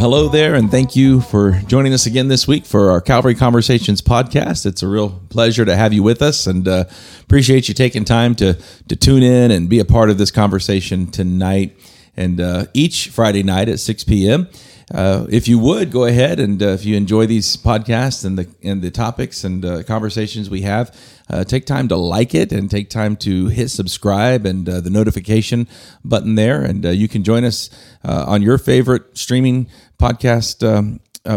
Hello there, and thank you for joining us again this week for our Calvary Conversations podcast. It's a real pleasure to have you with us, and appreciate you taking time to tune in and be a part of this conversation tonight and each Friday night at 6 p.m. If you would, go ahead, and if you enjoy these podcasts and the topics and conversations we have, take time to like it and take time to hit subscribe and the notification button there, and you can join us on your favorite streaming podcast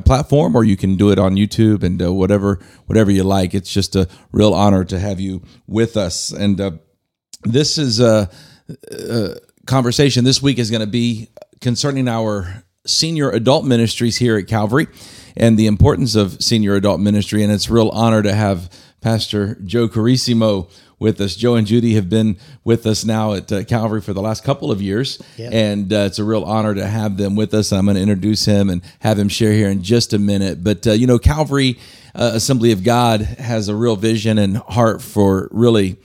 platform, or you can do it on YouTube and whatever you like. It's just a real honor to have you with us, and this is a conversation this week is going to be concerning our senior adult ministries here at Calvary and the importance of senior adult ministry. And it's a real honor to have Pastor Joe Carissimo with us. Joe and Judy have been with us now at Calvary for the last couple of years, and it's a real honor to have them with us. I'm going to introduce him and have him share here in just a minute. But, you know, Calvary Assembly of God has a real vision and heart for really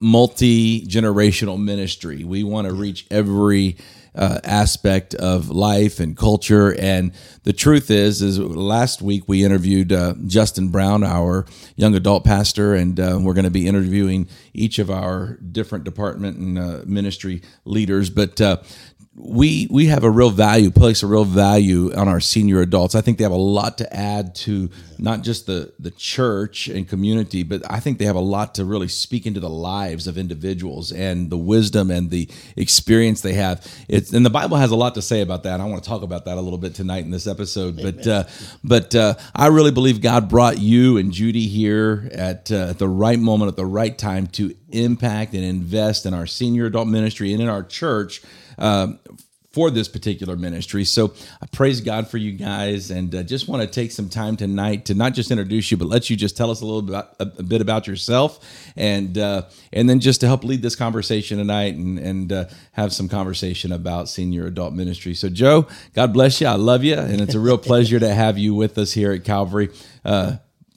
multi-generational ministry. We want to reach every aspect of life and culture, and the truth is last week we interviewed Justin Brown, our young adult pastor, and we're going to be interviewing each of our different department and ministry leaders, but we have a real value, place a real value on our senior adults. I think they have a lot to add to not just the church and community, but I think they have a lot to really speak into the lives of individuals and the wisdom and the experience they have. And the Bible has a lot to say about that. I want to talk about that a little bit tonight in this episode. Amen. But I really believe God brought you and Judy here at the right moment, at the right time to impact and invest in our senior adult ministry and in our church for this particular ministry. So I praise God for you guys, and just want to take some time tonight to not just introduce you, but let you just tell us a bit about yourself, and then just to help lead this conversation tonight and have some conversation about senior adult ministry. So Joe, God bless you. I love you, and it's a real pleasure to have you with us here at Calvary.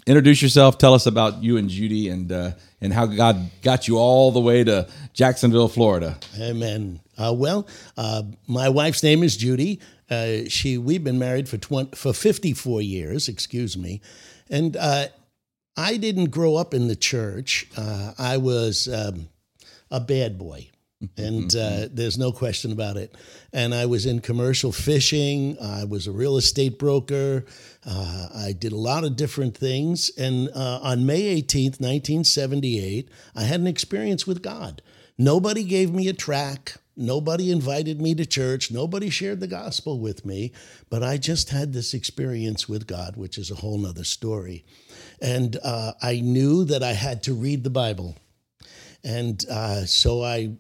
Introduce yourself. Tell us about you and Judy, and how God got you all the way to Jacksonville, Florida. Amen. My wife's name is Judy. We've been married for 54 years, excuse me. And I didn't grow up in the church. I was a bad boy, and there's no question about it. And I was in commercial fishing. I was a real estate broker. I did a lot of different things. And on May 18th, 1978, I had an experience with God. Nobody gave me a track. Nobody invited me to church. Nobody shared the gospel with me, but I just had this experience with God, which is a whole nother story. And I knew that I had to read the Bible. And so I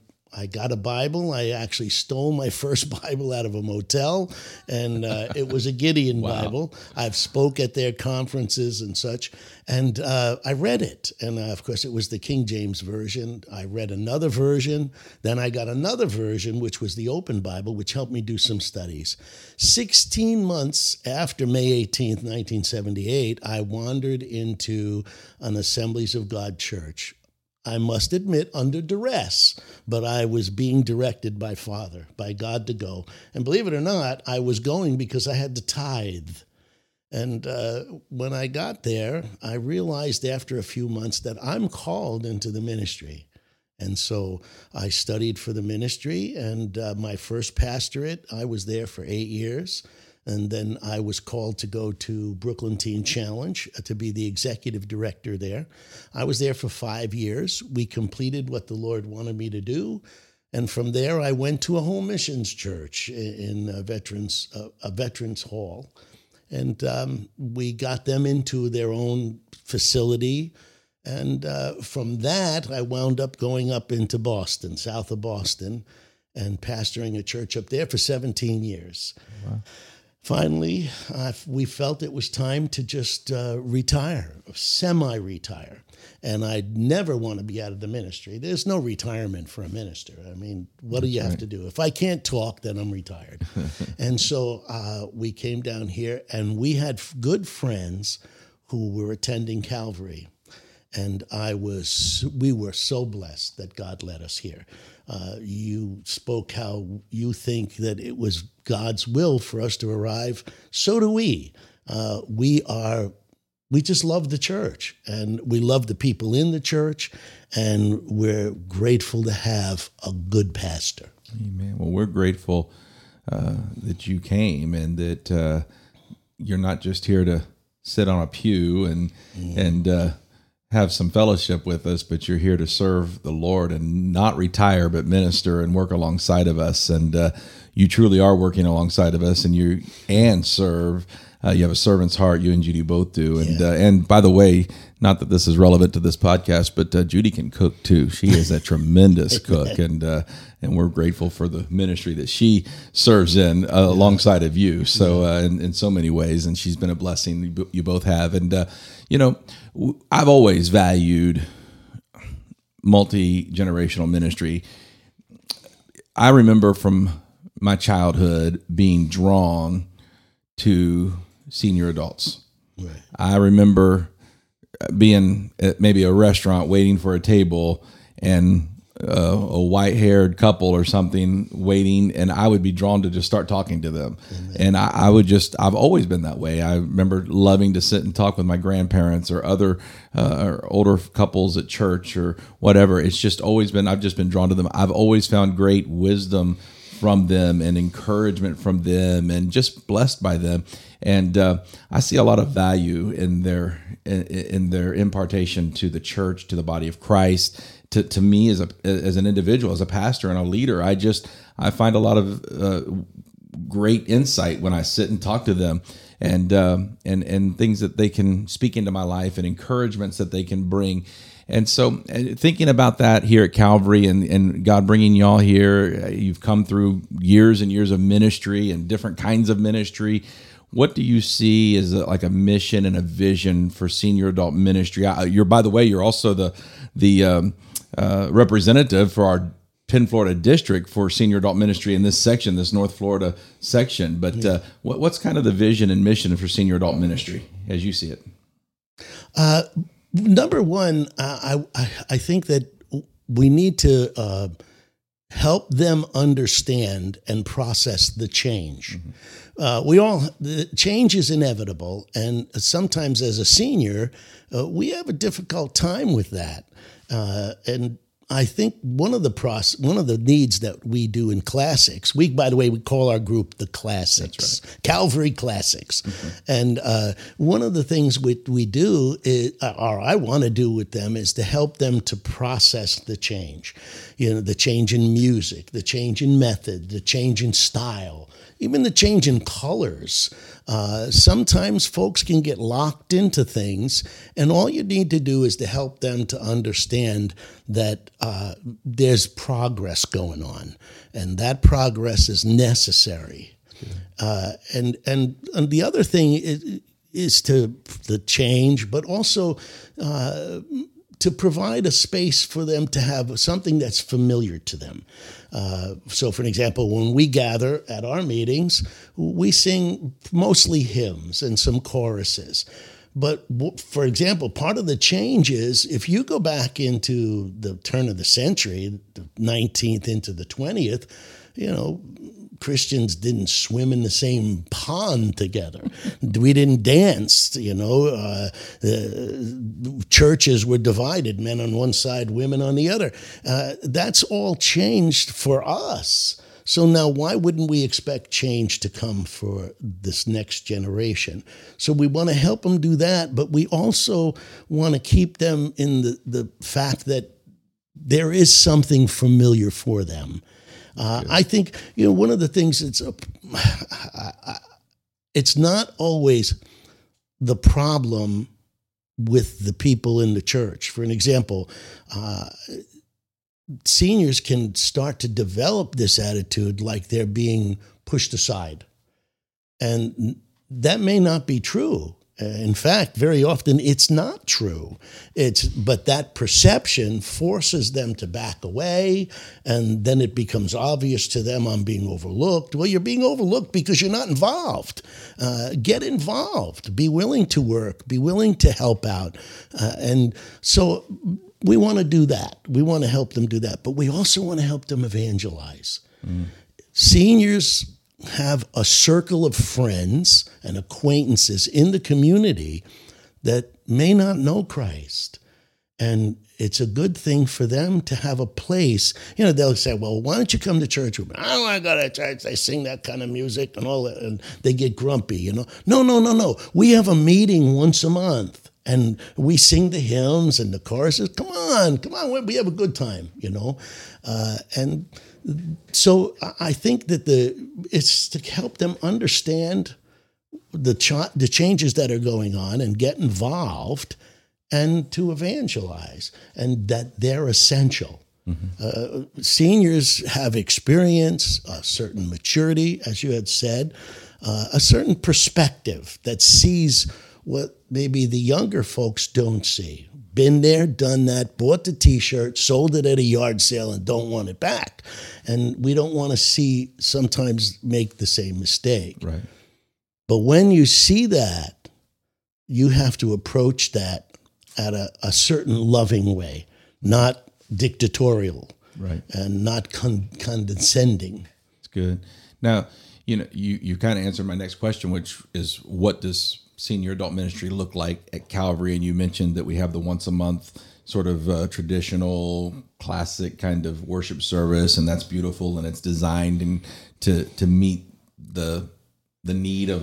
got a Bible. I actually stole my first Bible out of a motel, and it was a Gideon Bible. I've spoke at their conferences and such, and I read it. And, of course, it was the King James Version. I read another version. Then I got another version, which was the Open Bible, which helped me do some studies. 16 months after May 18th, 1978, I wandered into an Assemblies of God church. I must admit, under duress, but I was being directed by Father, by God to go. And believe it or not, I was going because I had to tithe. And when I got there, I realized after a few months that I'm called into the ministry. And so I studied for the ministry, and my first pastorate, I was there for 8 years. And then I was called to go to Brooklyn Teen Challenge to be the executive director there. I was there for 5 years. We completed what the Lord wanted me to do. And from there, I went to a home missions church in a veterans hall. And we got them into their own facility. And from that, I wound up going up into Boston, south of Boston, and pastoring a church up there for 17 years. Wow. Finally, we felt it was time to just retire, semi-retire. And I'd never want to be out of the ministry. There's no retirement for a minister. I mean, what do you have to do? If I can't talk, then I'm retired. And so we came down here, and we had good friends who were attending Calvary. And we were so blessed that God led us here. You spoke how you think that it was God's will for us to arrive. So do we. We just love the church, and we love the people in the church, and we're grateful to have a good pastor. Amen. Well, we're grateful that you came, and that you're not just here to sit on a pew and have some fellowship with us, but you're here to serve the Lord and not retire, but minister and work alongside of us. And you truly are working alongside of us, and you serve. You have a servant's heart. You and Judy both do. And yeah. And by the way, not that this is relevant to this podcast, but Judy can cook too. She is a tremendous cook, and we're grateful for the ministry that she serves in alongside of you. So in so many ways, and she's been a blessing. You both have, and I've always valued multi-generational ministry. I remember from my childhood being drawn to senior adults. Right. I remember being at maybe a restaurant waiting for a table, and a white-haired couple or something waiting, and I would be drawn to just start talking to them. Amen. And I've always been that way. I remember loving to sit and talk with my grandparents or other or older couples at church or whatever. It's just always been, I've just been drawn to them. I've always found great wisdom from them and encouragement from them, and just blessed by them. And I see a lot of value in their impartation to the church, to the body of Christ, to me as an individual, as a pastor and a leader. I find a lot of great insight when I sit and talk to them, and things that they can speak into my life, and encouragements that they can bring. And so thinking about that here at Calvary, and God bringing y'all here, you've come through years and years of ministry and different kinds of ministry. What do you see as like a mission and a vision for senior adult ministry? You're also the representative for our 10 Florida district for senior adult ministry in this section, this North Florida section. But what's kind of the vision and mission for senior adult ministry as you see it? Number one, I think that we need to help them understand and process the change. Mm-hmm. The change is inevitable, and sometimes as a senior, we have a difficult time with that. And I think one of the needs that we do in Classics, we call our group the Classics. That's right. Calvary Classics. Mm-hmm. And one of the things we do I want to do with them is to help them to process the change. You know, the change in music, the change in method, the change in style, even the change in colors. Sometimes folks can get locked into things, and all you need to do is to help them to understand that there's progress going on, and that progress is necessary. Yeah. And the other thing is to the change, but also to provide a space for them to have something that's familiar to them. So for an example, when we gather at our meetings, we sing mostly hymns and some choruses. But for example, part of the change is if you go back into the turn of the century, the 19th into the 20th, Christians didn't swim in the same pond together. We didn't dance, the churches were divided, men on one side, women on the other. That's all changed for us. So now why wouldn't we expect change to come for this next generation? So we want to help them do that, but we also want to keep them in the fact that there is something familiar for them. I think, one of the things it's not always the problem with the people in the church. For an example, seniors can start to develop this attitude like they're being pushed aside. And that may not be true. In fact, very often it's not true. But that perception forces them to back away, and then it becomes obvious to them, I'm being overlooked. Well, you're being overlooked because you're not involved. Get involved. Be willing to work. Be willing to help out. And so we want to do that. We want to help them do that, but we also want to help them evangelize. Mm. Seniors have a circle of friends and acquaintances in the community that may not know Christ. And it's a good thing for them to have a place. You know, they'll say, well, why don't you come to church with me? I don't want to go to church. They sing that kind of music and all that, and they get grumpy, you know. No. We have a meeting once a month, and we sing the hymns and the choruses. Come on, we have a good time, you know. And so I think that it's to help them understand the changes that are going on and get involved and to evangelize, and that they're essential. Mm-hmm. Seniors have experience, a certain maturity, as you had said, a certain perspective that sees what maybe the younger folks don't see. Been there, done that, bought the T-shirt, sold it at a yard sale, and don't want it back. And we don't want to see sometimes make the same mistake. Right. But when you see that, you have to approach that at a certain loving way, not dictatorial, right, and not condescending. It's good. Now, you know, you kind of answered my next question, which is, what does senior adult ministry look like at Calvary? And you mentioned that we have the once a month sort of traditional, classic kind of worship service, and that's beautiful, and it's designed and to meet the need of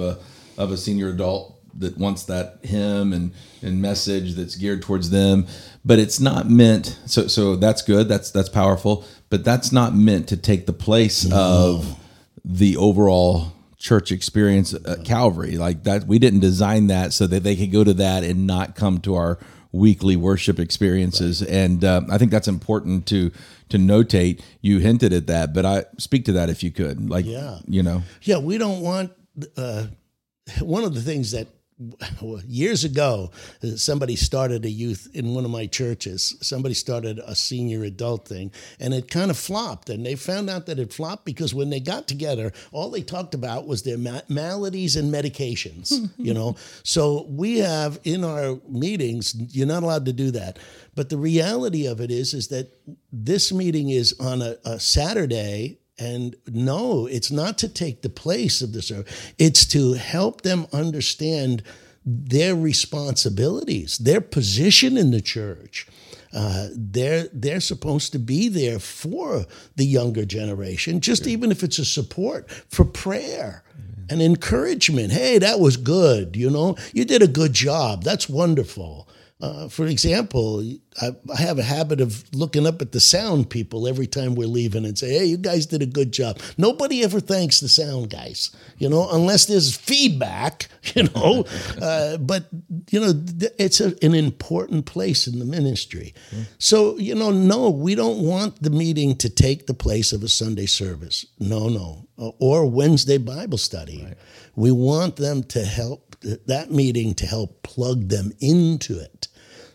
a senior adult that wants that hymn and message that's geared towards them, but it's not meant. So that's good. That's powerful, but that's not meant to take the place of the overall church experience at Calvary. Like that, we didn't design that so that they could go to that and not come to our weekly worship experiences. Right. And I think that's important to notate. You hinted at that, but I speak to that if you could, like, you know, we don't want, one of the things that, years ago, somebody started a youth in one of my churches. Somebody started a senior adult thing, and it kind of flopped. And they found out that it flopped because when they got together, all they talked about was their maladies and medications, you know. So we have in our meetings, you're not allowed to do that. But the reality of it is that this meeting is on a Saturday. And no, it's not to take the place of the service. It's to help them understand their responsibilities, their position in the church. They're supposed to be there for the younger generation, just even if it's a support for prayer and encouragement. Hey, that was good. You know, you did a good job. That's wonderful. For example, I have a habit of looking up at the sound people every time we're leaving and say, hey, you guys did a good job. Nobody ever thanks the sound guys, you know, unless there's feedback, you know. But, you know, it's an important place in the ministry. Mm-hmm. So, you know, no, we don't want the meeting to take the place of a Sunday service. No. Or Wednesday Bible study. Right. We want them to help, that meeting to help plug them into it.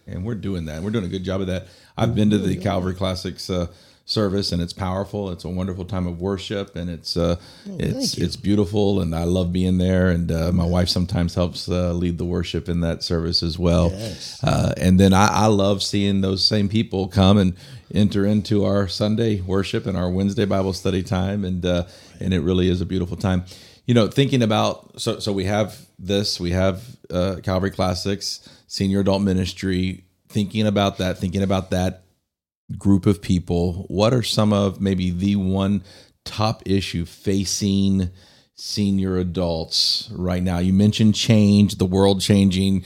And we're doing that. We're doing a good job of that. I've been to the Calvary Classics service, and it's powerful. It's a wonderful time of worship, and it's beautiful, and I love being there. And my wife sometimes helps lead the worship in that service as well. Yes. And then I love seeing those same people come and enter into our Sunday worship and our Wednesday Bible study time, and it really is a beautiful time. You know, thinking about, so we have this, we have Calvary Classics, senior adult ministry, thinking about that group of people. What are some of maybe the one top issue facing senior adults right now? You mentioned change, the world changing,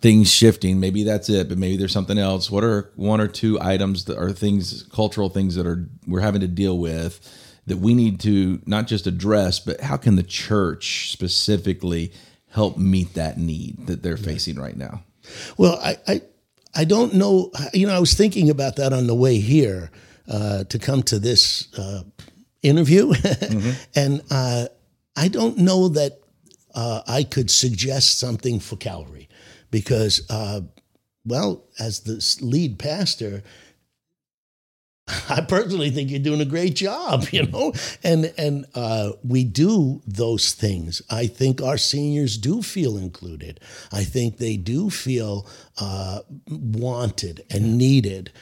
things shifting. Maybe that's it, but maybe there's something else. What are one or two items that are things, cultural things that we're having to deal with, that we need to not just address, but how can the church specifically help meet that need that they're facing right now? Well, I don't know. You know, I was thinking about that on the way here to come to this interview. Mm-hmm. And I don't know that I could suggest something for Calvary because, as the lead pastor, I personally think you're doing a great job, you know, and we do those things. I think our seniors do feel included. I think they do feel wanted and needed.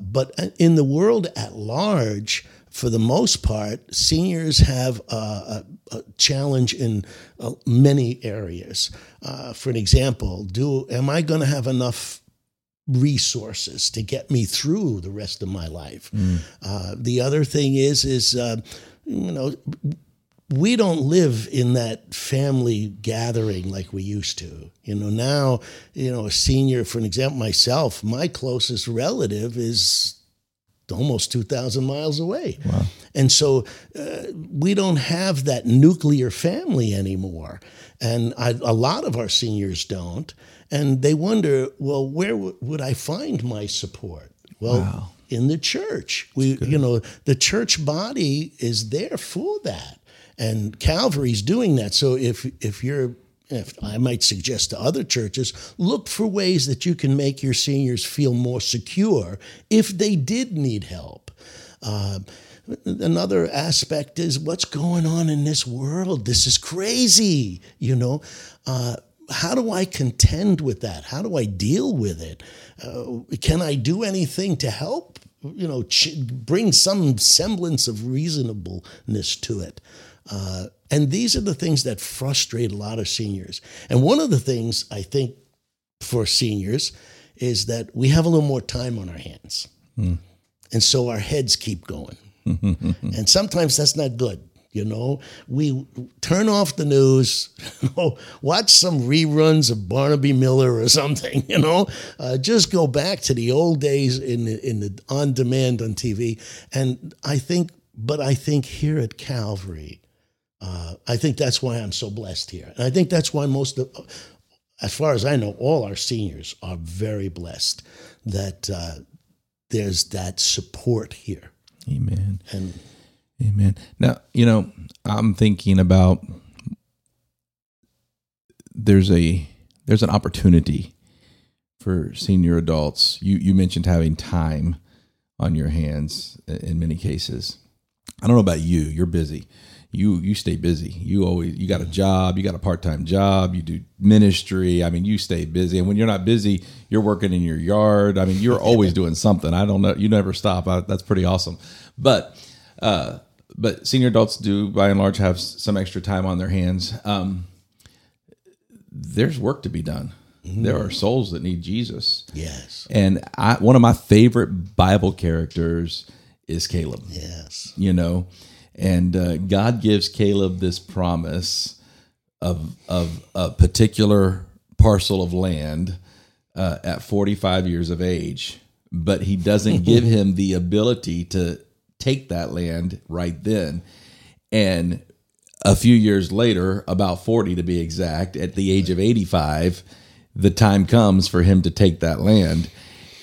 But in the world at large, for the most part, seniors have a challenge in many areas. For an example, am I going to have enough resources to get me through the rest of my life? The other thing is you know, we don't live in that family gathering like we used to. You know, now, you know, a senior, for an example, myself, my closest relative is almost 2,000 miles away. Wow. And so we don't have that nuclear family anymore. And a lot of our seniors don't. And they wonder, well, where would I find my support? Well, wow. In the church. You know, the church body is there for that. And Calvary's doing that. So if I might suggest to other churches, look for ways that you can make your seniors feel more secure if they did need help. Another aspect is what's going on in this world. This is crazy, you know. How do I contend with that? How do I deal with it? Can I do anything to help, you know, bring some semblance of reasonableness to it? And these are the things that frustrate a lot of seniors. And one of the things I think for seniors is that we have a little more time on our hands. Mm. And so our heads keep going. And sometimes that's not good. You know, we turn off the news, you know, watch some reruns of Barnaby Miller or something, you know, just go back to the old days in the on demand on TV. And I think here at Calvary, I think that's why I'm so blessed here. And I think that's why as far as I know, all our seniors are very blessed that there's that support here. Amen. Amen. Now, you know, I'm thinking about there's an opportunity for senior adults. You mentioned having time on your hands in many cases. I don't know about you. You're busy. You stay busy. You got a job. You got a part-time job. You do ministry. I mean, you stay busy. And when you're not busy, you're working in your yard. I mean, you're always doing something. I don't know. You never stop. That's pretty awesome. But senior adults do, by and large, have some extra time on their hands. There's work to be done. Mm-hmm. There are souls that need Jesus. Yes. And one of my favorite Bible characters is Caleb. Yes. You know, and God gives Caleb this promise of a particular parcel of land at 45 years of age, but he doesn't give him the ability to take that land right then. And a few years later, about 40 to be exact, at the age of 85, the time comes for him to take that land.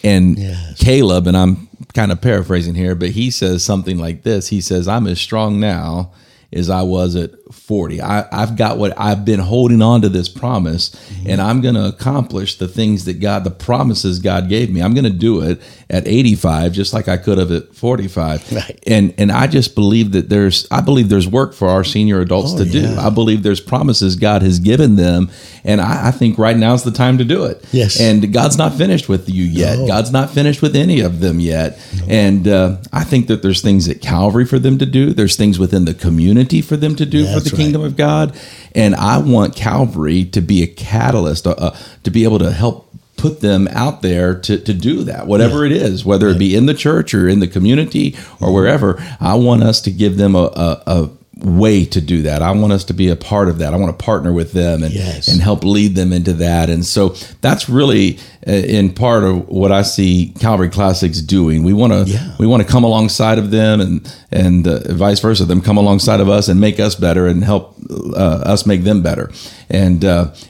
And yes. Caleb, and I'm kind of paraphrasing here, but he says something like this. He says, I'm as strong now as I was at 40. I've got what I've been holding on to this promise, mm-hmm. and I'm going to accomplish the things that the promises God gave me. I'm going to do it at 85, just like I could have at 45. Right. And I just believe that there's work for our senior adults to do. I believe there's promises God has given them. And I think right now is the time to do it. Yes. And God's not finished with you yet. No. God's not finished with any of them yet. No. And I think that there's things at Calvary for them to do. There's things within the community for them to do for the kingdom of God. And I want Calvary to be a catalyst, to be able to help put them out there to do that, whatever it is, whether it be in the church or in the community or wherever. I want us to give them a way to do that. I want us to be a part of that. I want to partner with them and help lead them into that. And so that's really in part of what I see Calvary Classics doing. We want to come alongside of them and vice versa, them come alongside of us and make us better and help us make them better and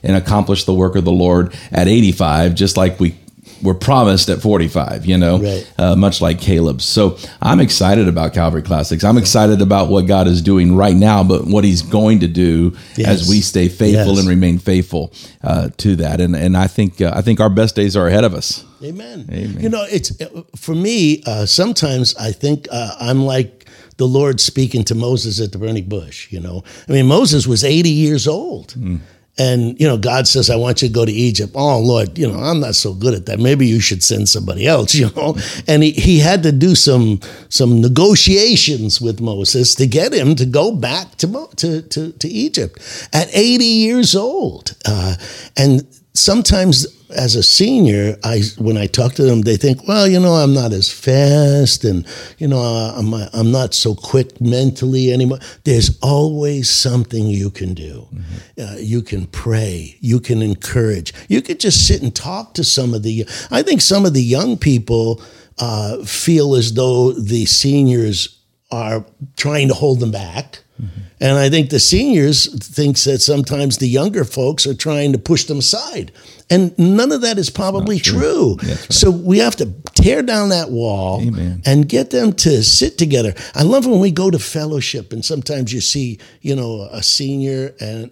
accomplish the work of the Lord at 85, just like we were promised at 45, you know, right. Much like Caleb's. So I'm excited about Calvary Classics. I'm excited about what God is doing right now, but what he's going to do as we stay faithful and remain faithful to that. And I think our best days are ahead of us. Amen. Amen. You know, it's for me, sometimes I think I'm like the Lord speaking to Moses at the burning bush, you know. I mean, Moses was 80 years old. Mm. And, you know, God says, I want you to go to Egypt. Oh, Lord, you know, I'm not so good at that. Maybe you should send somebody else, you know. And he had to do some negotiations with Moses to get him to go back to Egypt at 80 years old. And sometimes as a senior, when I talk to them, they think, well, you know, I'm not as fast and, you know, I'm not so quick mentally anymore. There's always something you can do. Mm-hmm. You can pray. You can encourage. You could just sit and talk to I think some of the young people feel as though the seniors are trying to hold them back. Mm-hmm. And I think the seniors think that sometimes the younger folks are trying to push them aside. And none of that is probably true. Right. So we have to tear down that wall and get them to sit together. I love when we go to fellowship and sometimes you see, you know, a senior and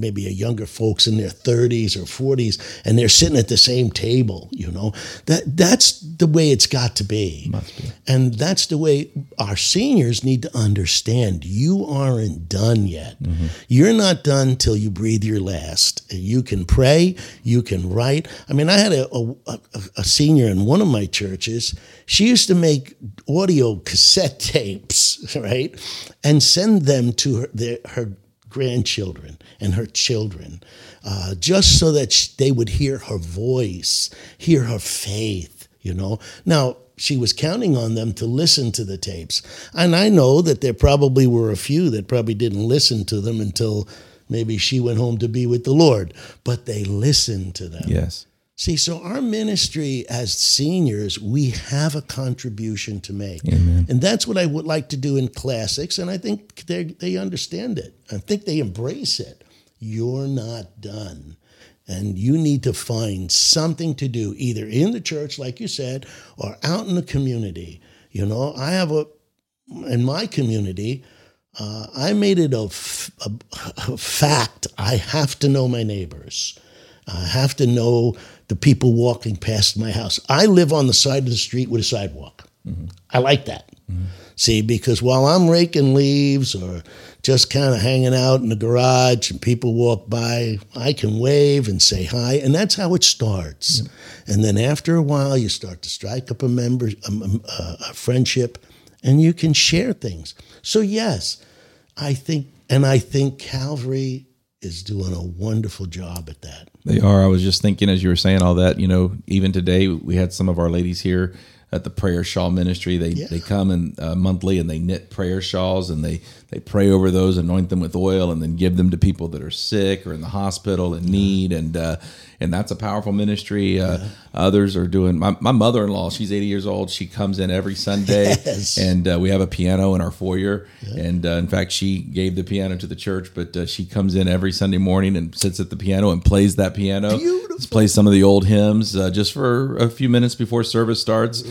maybe a younger folks in their 30s or 40s, and they're sitting at the same table, you know. That's the way it's got to be. Must be. And that's the way our seniors need to understand. You aren't done yet. Mm-hmm. You're not done till you breathe your last. You can pray. You can write. I mean, I had a senior in one of my churches. She used to make audio cassette tapes, right, and send them to her grandchildren and her children, just so that they would hear her voice, hear her faith, you know. Now, she was counting on them to listen to the tapes. And I know that there probably were a few that probably didn't listen to them until maybe she went home to be with the Lord, but they listened to them. Yes. See, so our ministry as seniors, we have a contribution to make. Amen. And that's what I would like to do in classics, and I think they understand it. I think they embrace it. You're not done, and you need to find something to do, either in the church, like you said, or out in the community. You know, I have in my community, I made it a fact. I have to know my neighbors. I have to know the people walking past my house. I live on the side of the street with a sidewalk. Mm-hmm. I like that. Mm-hmm. See, because while I'm raking leaves or just kind of hanging out in the garage and people walk by, I can wave and say hi, and that's how it starts. Mm-hmm. And then after a while, you start to strike up a friendship, and you can share things. So yes, I think Calvary is doing a wonderful job at that. They are. I was just thinking as you were saying all that, you know, even today we had some of our ladies here at the prayer shawl ministry. They come in monthly and they knit prayer shawls and they pray over those, anoint them with oil, and then give them to people that are sick or in the hospital in need. And that's a powerful ministry. Others are doing. My mother-in-law, she's 80 years old. She comes in every Sunday, and we have a piano in our foyer. Yeah. And in fact, she gave the piano to the church, but she comes in every Sunday morning and sits at the piano and plays that piano. Beautiful. Plays some of the old hymns just for a few minutes before service starts,